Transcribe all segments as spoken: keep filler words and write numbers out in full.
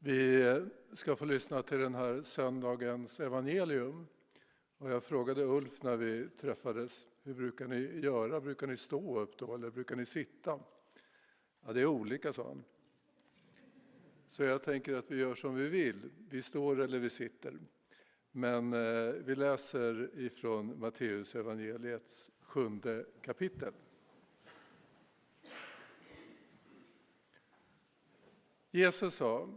Vi ska få lyssna till den här söndagens evangelium. Och jag frågade Ulf när vi träffades, hur brukar ni göra? Brukar ni stå upp då eller brukar ni sitta? Ja, det är olika, sa han. Så jag tänker att vi gör som vi vill. Vi står eller vi sitter. Men eh, vi läser ifrån Matteus evangeliets sjunde kapitel. Jesus sa: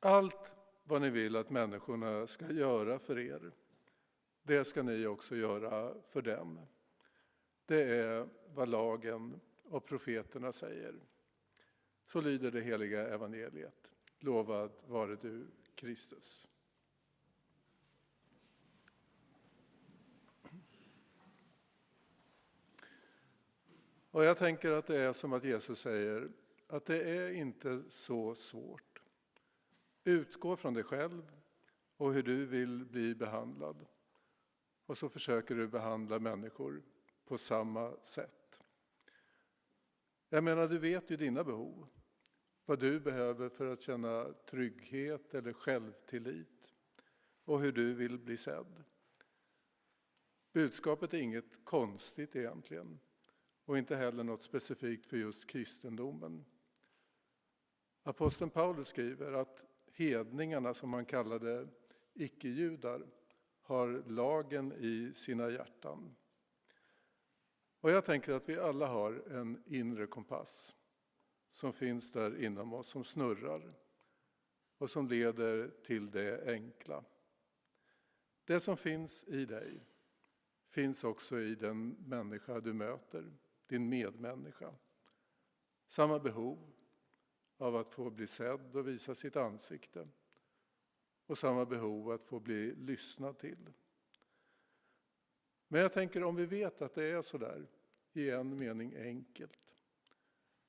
allt vad ni vill att människorna ska göra för er, det ska ni också göra för dem. Det är vad lagen och profeterna säger. Så lyder det heliga evangeliet. Lovad vare du, Kristus. Och jag tänker att det är som att Jesus säger att det är inte så svårt. Utgå från dig själv och hur du vill bli behandlad. Och så försöker du behandla människor på samma sätt. Jag menar, du vet ju dina behov. Vad du behöver för att känna trygghet eller självtillit. Och hur du vill bli sedd. Budskapet är inget konstigt egentligen. Och inte heller något specifikt för just kristendomen. Aposteln Paulus skriver att hedningarna, som man kallade icke-judar, har lagen i sina hjärtan. Och jag tänker att vi alla har en inre kompass som finns där inom oss, som snurrar och som leder till det enkla. Det som finns i dig finns också i den människa du möter, din medmänniska. Samma behov av att få bli sedd och visa sitt ansikte. Och samma behov att få bli lyssnad till. Men jag tänker, om vi vet att det är så där i en mening enkelt,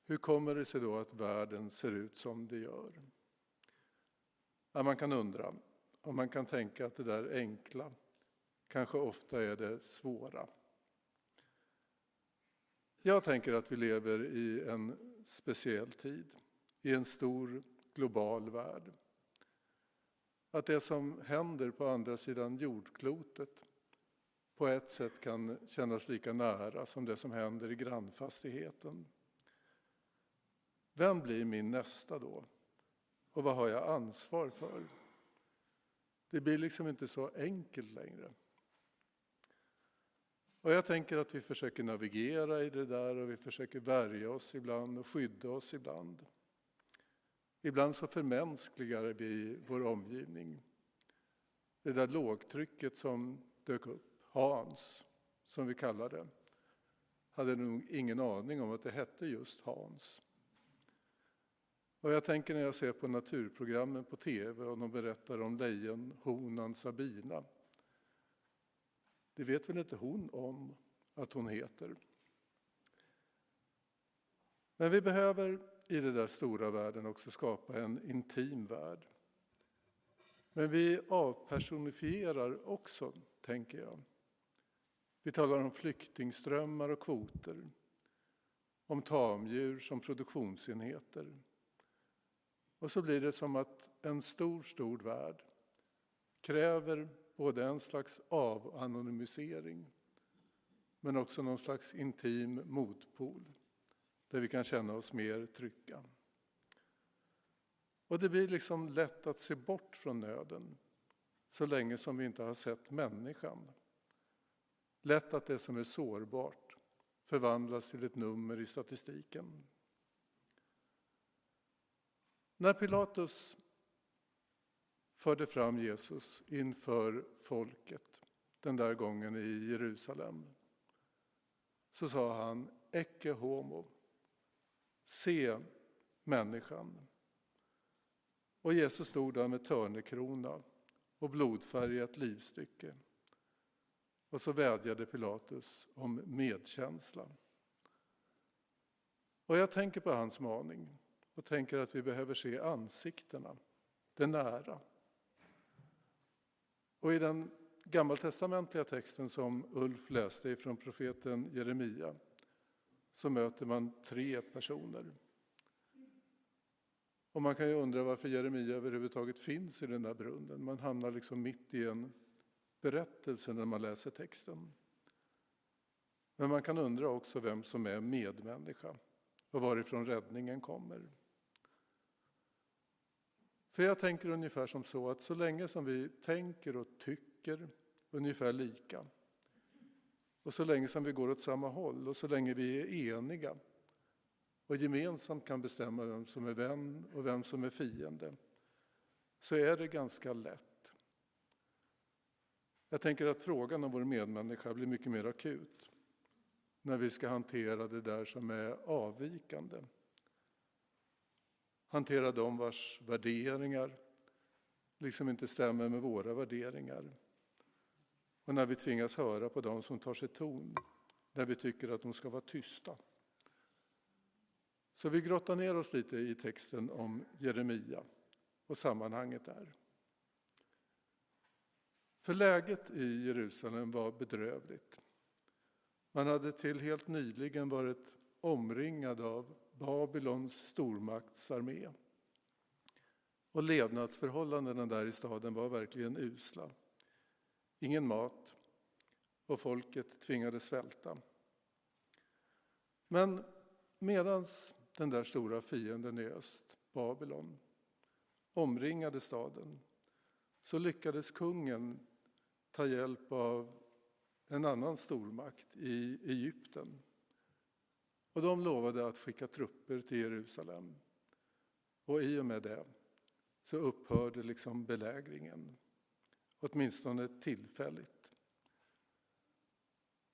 hur kommer det sig då att världen ser ut som det gör? Ja, man kan undra om man kan tänka att det där enkla kanske ofta är det svåra. Jag tänker att vi lever i en speciell tid, i en stor global värld. Att det som händer på andra sidan jordklotet på ett sätt kan kännas lika nära som det som händer i grannfastigheten. Vem blir min nästa då? Och vad har jag ansvar för? Det blir liksom inte så enkelt längre. Och jag tänker att vi försöker navigera i det där och vi försöker värja oss ibland och skydda oss ibland. Ibland så förmänskligar vi vår omgivning. Det där lågtrycket som dök upp, Hans, som vi kallar det, hade nog ingen aning om att det hette just Hans. Och jag tänker när jag ser på naturprogrammen på tv och de berättar om lejonhonan Sabina. Det vet väl inte hon om att hon heter. Men vi behöver i den där stora världen också skapa en intim värld. Men vi avpersonifierar också, tänker jag. Vi talar om flyktingströmmar och kvoter. Om tamdjur som produktionsenheter. Och så blir det som att en stor, stor värld kräver både en slags avanonymisering men också någon slags intim motpol där vi kan känna oss mer trygga. Och det blir liksom lätt att se bort från nöden så länge som vi inte har sett människan. Lätt att det som är sårbart förvandlas till ett nummer i statistiken. När Pilatus förde fram Jesus inför folket den där gången i Jerusalem, så sa han: ecce homo, se människan. Och Jesus stod där med törnekrona och blodfärgat livstycke. Och så vädjade Pilatus om medkänsla. Och jag tänker på hans maning. Och tänker att vi behöver se ansiktena, det nära. Och i den gammaltestamentliga texten som Ulf läste ifrån profeten Jeremia så möter man tre personer. Och man kan ju undra varför Jeremia överhuvudtaget finns i den där brunnen. Man hamnar liksom mitt i en berättelse när man läser texten. Men man kan undra också vem som är medmänniska och varifrån räddningen kommer. För jag tänker ungefär som så att så länge som vi tänker och tycker ungefär lika, och så länge som vi går åt samma håll, och så länge vi är eniga och gemensamt kan bestämma vem som är vän och vem som är fiende, så är det ganska lätt. Jag tänker att frågan om vår medmänniska blir mycket mer akut när vi ska hantera det där som är avvikande. Hantera de vars värderingar liksom inte stämmer med våra värderingar. Och när vi tvingas höra på de som tar sig ton, där vi tycker att de ska vara tysta. Så vi grottar ner oss lite i texten om Jeremia och sammanhanget där. För läget i Jerusalem var bedrövligt. Man hade till helt nyligen varit omringad av Babylons stormaktsarmé. Och levnadsförhållandena där i staden var verkligen usla. Ingen mat, och folket tvingades svälta. Men medan den där stora fienden i öst, Babylon, omringade staden, så lyckades kungen ta hjälp av en annan stormakt i Egypten. Och de lovade att skicka trupper till Jerusalem. Och i och med det så upphörde liksom belägringen. Åtminstone tillfälligt.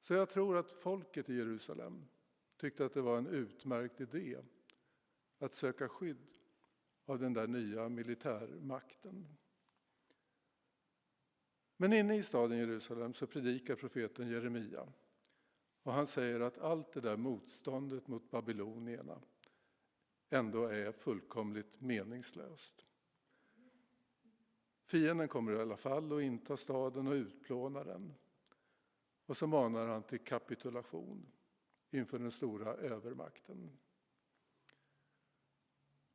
Så jag tror att folket i Jerusalem tyckte att det var en utmärkt idé att söka skydd av den där nya militärmakten. Men inne i staden Jerusalem så predikar profeten Jeremia. Och han säger att allt det där motståndet mot babylonierna ändå är fullkomligt meningslöst. Fienden kommer i alla fall att inta staden och utplåna den. Och så manar han till kapitulation inför den stora övermakten.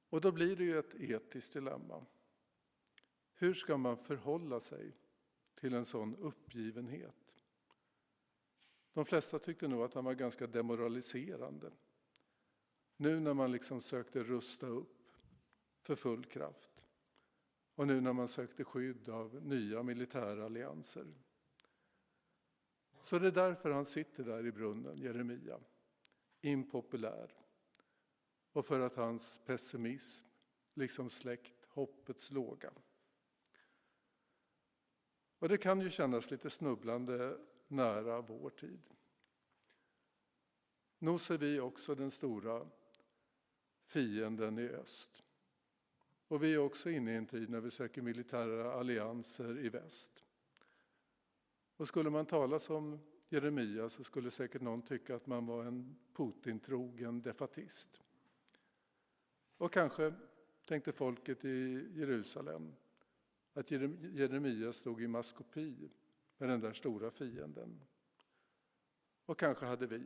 Och då blir det ju ett etiskt dilemma. Hur ska man förhålla sig till en sån uppgivenhet? De flesta tyckte nog att han var ganska demoraliserande. Nu när man liksom sökte rusta upp för full kraft. Och nu när man sökte skydd av nya militära allianser. Så det är därför han sitter där i brunnen, Jeremia. Impopulär. Och för att hans pessimism liksom släckt hoppets låga. Och det kan ju kännas lite snubblande nära vår tid. Nu ser vi också den stora fienden i öst. Och vi är också inne i en tid när vi söker militära allianser i väst. Och skulle man tala som Jeremia så skulle säkert någon tycka att man var en Putin-trogen defaitist. Och kanske tänkte folket i Jerusalem att Jeremia stod i maskopi med den där stora fienden. Och kanske hade vi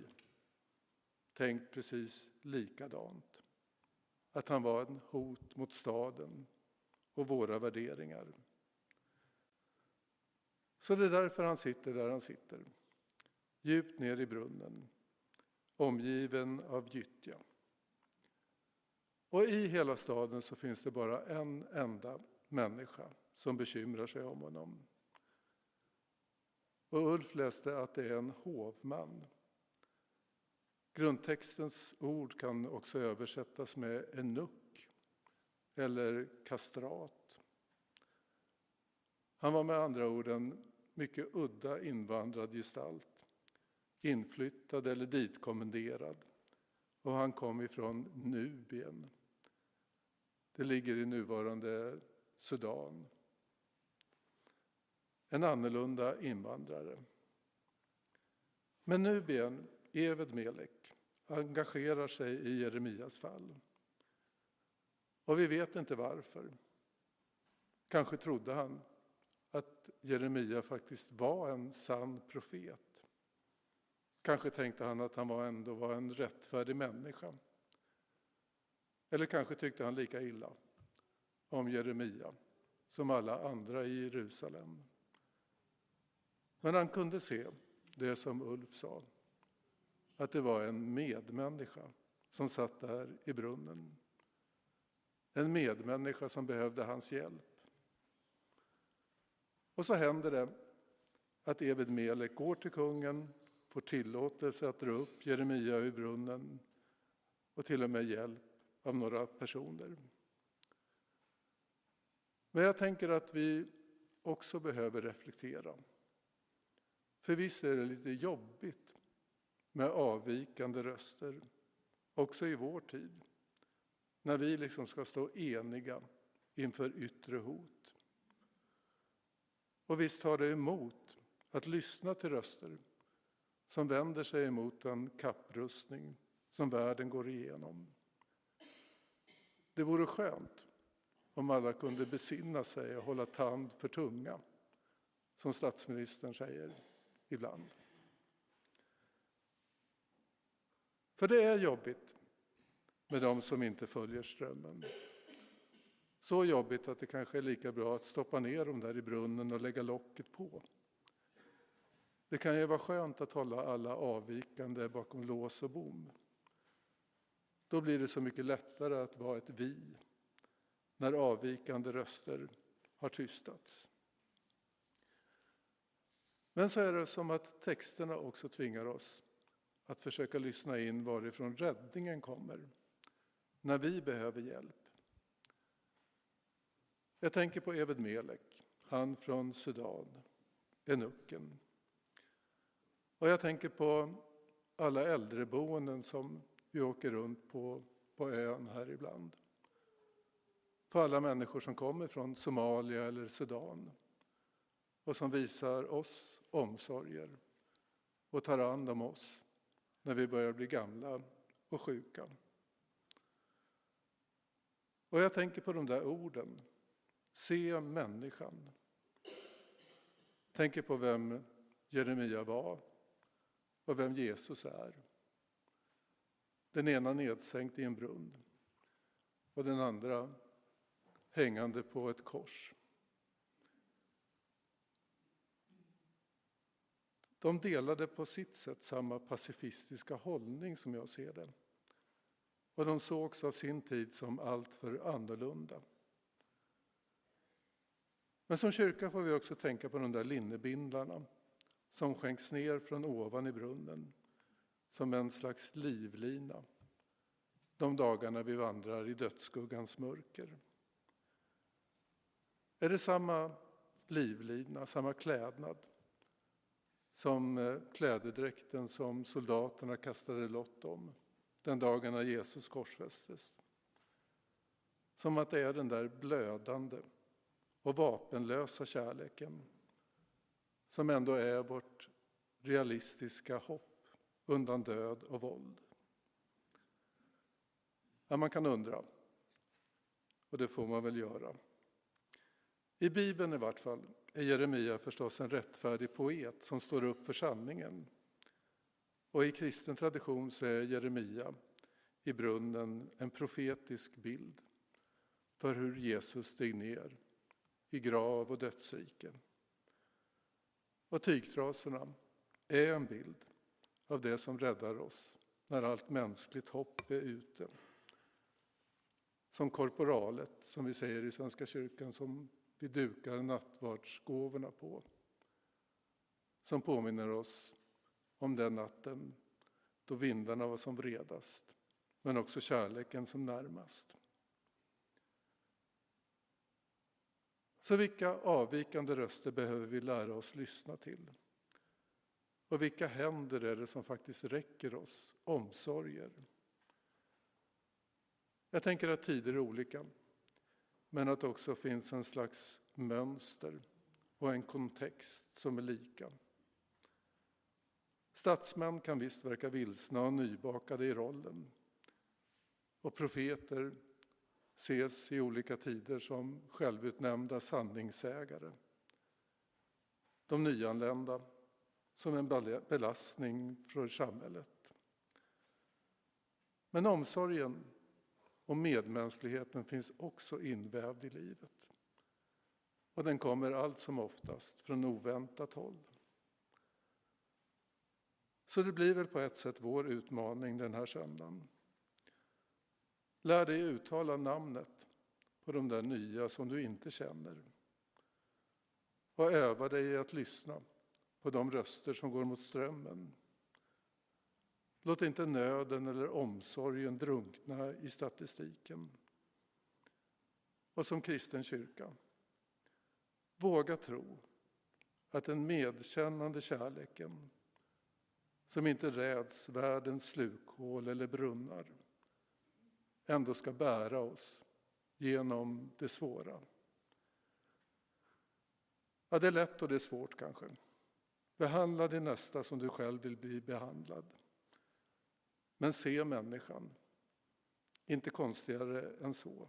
tänkt precis likadant. Att han var en hot mot staden och våra värderingar. Så det är därför han sitter där han sitter. Djupt ner i brunnen. Omgiven av gyttja. Och i hela staden så finns det bara en enda människa som bekymrar sig om honom. Och Ulf läste att det är en hovman. Grundtextens ord kan också översättas med enuck eller kastrat. Han var med andra ord en mycket udda invandrad gestalt, inflyttad eller ditkommenderad, och han kom ifrån Nubien. Det ligger i nuvarande Sudan. En annorlunda invandrare. Men Nubien, Eved Melek, engagerar sig i Jeremias fall. Och vi vet inte varför. Kanske trodde han att Jeremia faktiskt var en sann profet. Kanske tänkte han att han ändå var en rättfärdig människa. Eller kanske tyckte han lika illa om Jeremia som alla andra i Jerusalem. Men han kunde se det som Ulf sa, att det var en medmänniska som satt där i brunnen. En medmänniska som behövde hans hjälp. Och så händer det att Eved Melek går till kungen, får tillåtelse att dra upp Jeremia ur brunnen och till och med hjälp av några personer. Men jag tänker att vi också behöver reflektera. För visst är det lite jobbigt med avvikande röster, också i vår tid. När vi liksom ska stå eniga inför yttre hot. Och visst tar det emot att lyssna till röster som vänder sig emot en kapprustning som världen går igenom. Det vore skönt om alla kunde besinna sig och hålla tand för tunga, som statsministern säger ibland. För det är jobbigt med de som inte följer strömmen. Så jobbigt att det kanske är lika bra att stoppa ner dem där i brunnen och lägga locket på. Det kan ju vara skönt att hålla alla avvikande bakom lås och bom. Då blir det så mycket lättare att vara ett vi när avvikande röster har tystats. Men så är det som att texterna också tvingar oss att försöka lyssna in varifrån räddningen kommer när vi behöver hjälp. Jag tänker på Eved Melek, han från Sudan, enucken. Och jag tänker på alla äldreboenden som vi åker runt på, på ön här ibland. På alla människor som kommer från Somalia eller Sudan och som visar oss omsorger och tar hand om oss när vi börjar bli gamla och sjuka. Och jag tänker på de där orden. Se människan. Tänker på vem Jeremia var och vem Jesus är. Den ena nedsänkt i en brunn och den andra hängande på ett kors. De delade på sitt sätt samma pacifistiska hållning som jag ser det. Och de sågs av sin tid som allt för annorlunda. Men som kyrka får vi också tänka på de där linnebindlarna som skänks ner från ovan i brunnen som en slags livlina de dagarna vi vandrar i dödsskuggans mörker. Är det samma livlina, samma klädnad som klädedräkten som soldaterna kastade lott om den dagen när Jesus korsfästes? Som att det är den där blödande och vapenlösa kärleken som ändå är vårt realistiska hopp undan död och våld. Ja, man kan undra, och det får man väl göra. I Bibeln i vart fall är Jeremia förstås en rättfärdig poet som står upp för sanningen. Och i kristen tradition så är Jeremia i brunnen en profetisk bild för hur Jesus steg ner i grav och dödsriken. Och tygtraserna är en bild av det som räddar oss när allt mänskligt hopp är ute. Som korporalet, som vi säger i Svenska kyrkan, som vi dukar nattvardsgåvorna på. Som påminner oss om den natten då vindarna var som vredast, men också kärleken som närmast. Så vilka avvikande röster behöver vi lära oss lyssna till? Och vilka händer är det som faktiskt räcker oss omsorger? Jag tänker att tider är olika, men att också finns en slags mönster och en kontext som är lika. Statsmän kan visst verka vilsna och nybakade i rollen. Och profeter ses i olika tider som självutnämnda sanningssägare. De nyanlända som en belastning för samhället. Men omsorgen och medmänskligheten finns också invävd i livet. Och den kommer allt som oftast från oväntat håll. Så det blir väl på ett sätt vår utmaning den här söndagen. Lär dig uttala namnet på de där nya som du inte känner. Och öva dig att lyssna på de röster som går mot strömmen. Låt inte nöden eller omsorgen drunkna i statistiken. Och som kristen kyrka, våga tro att den medkännande kärleken som inte räds världens slukhål eller brunnar ändå ska bära oss genom det svåra. Ja, det är lätt och det är svårt kanske. Behandla din nästa som du själv vill bli behandlad. Men se människan, inte konstigare än så.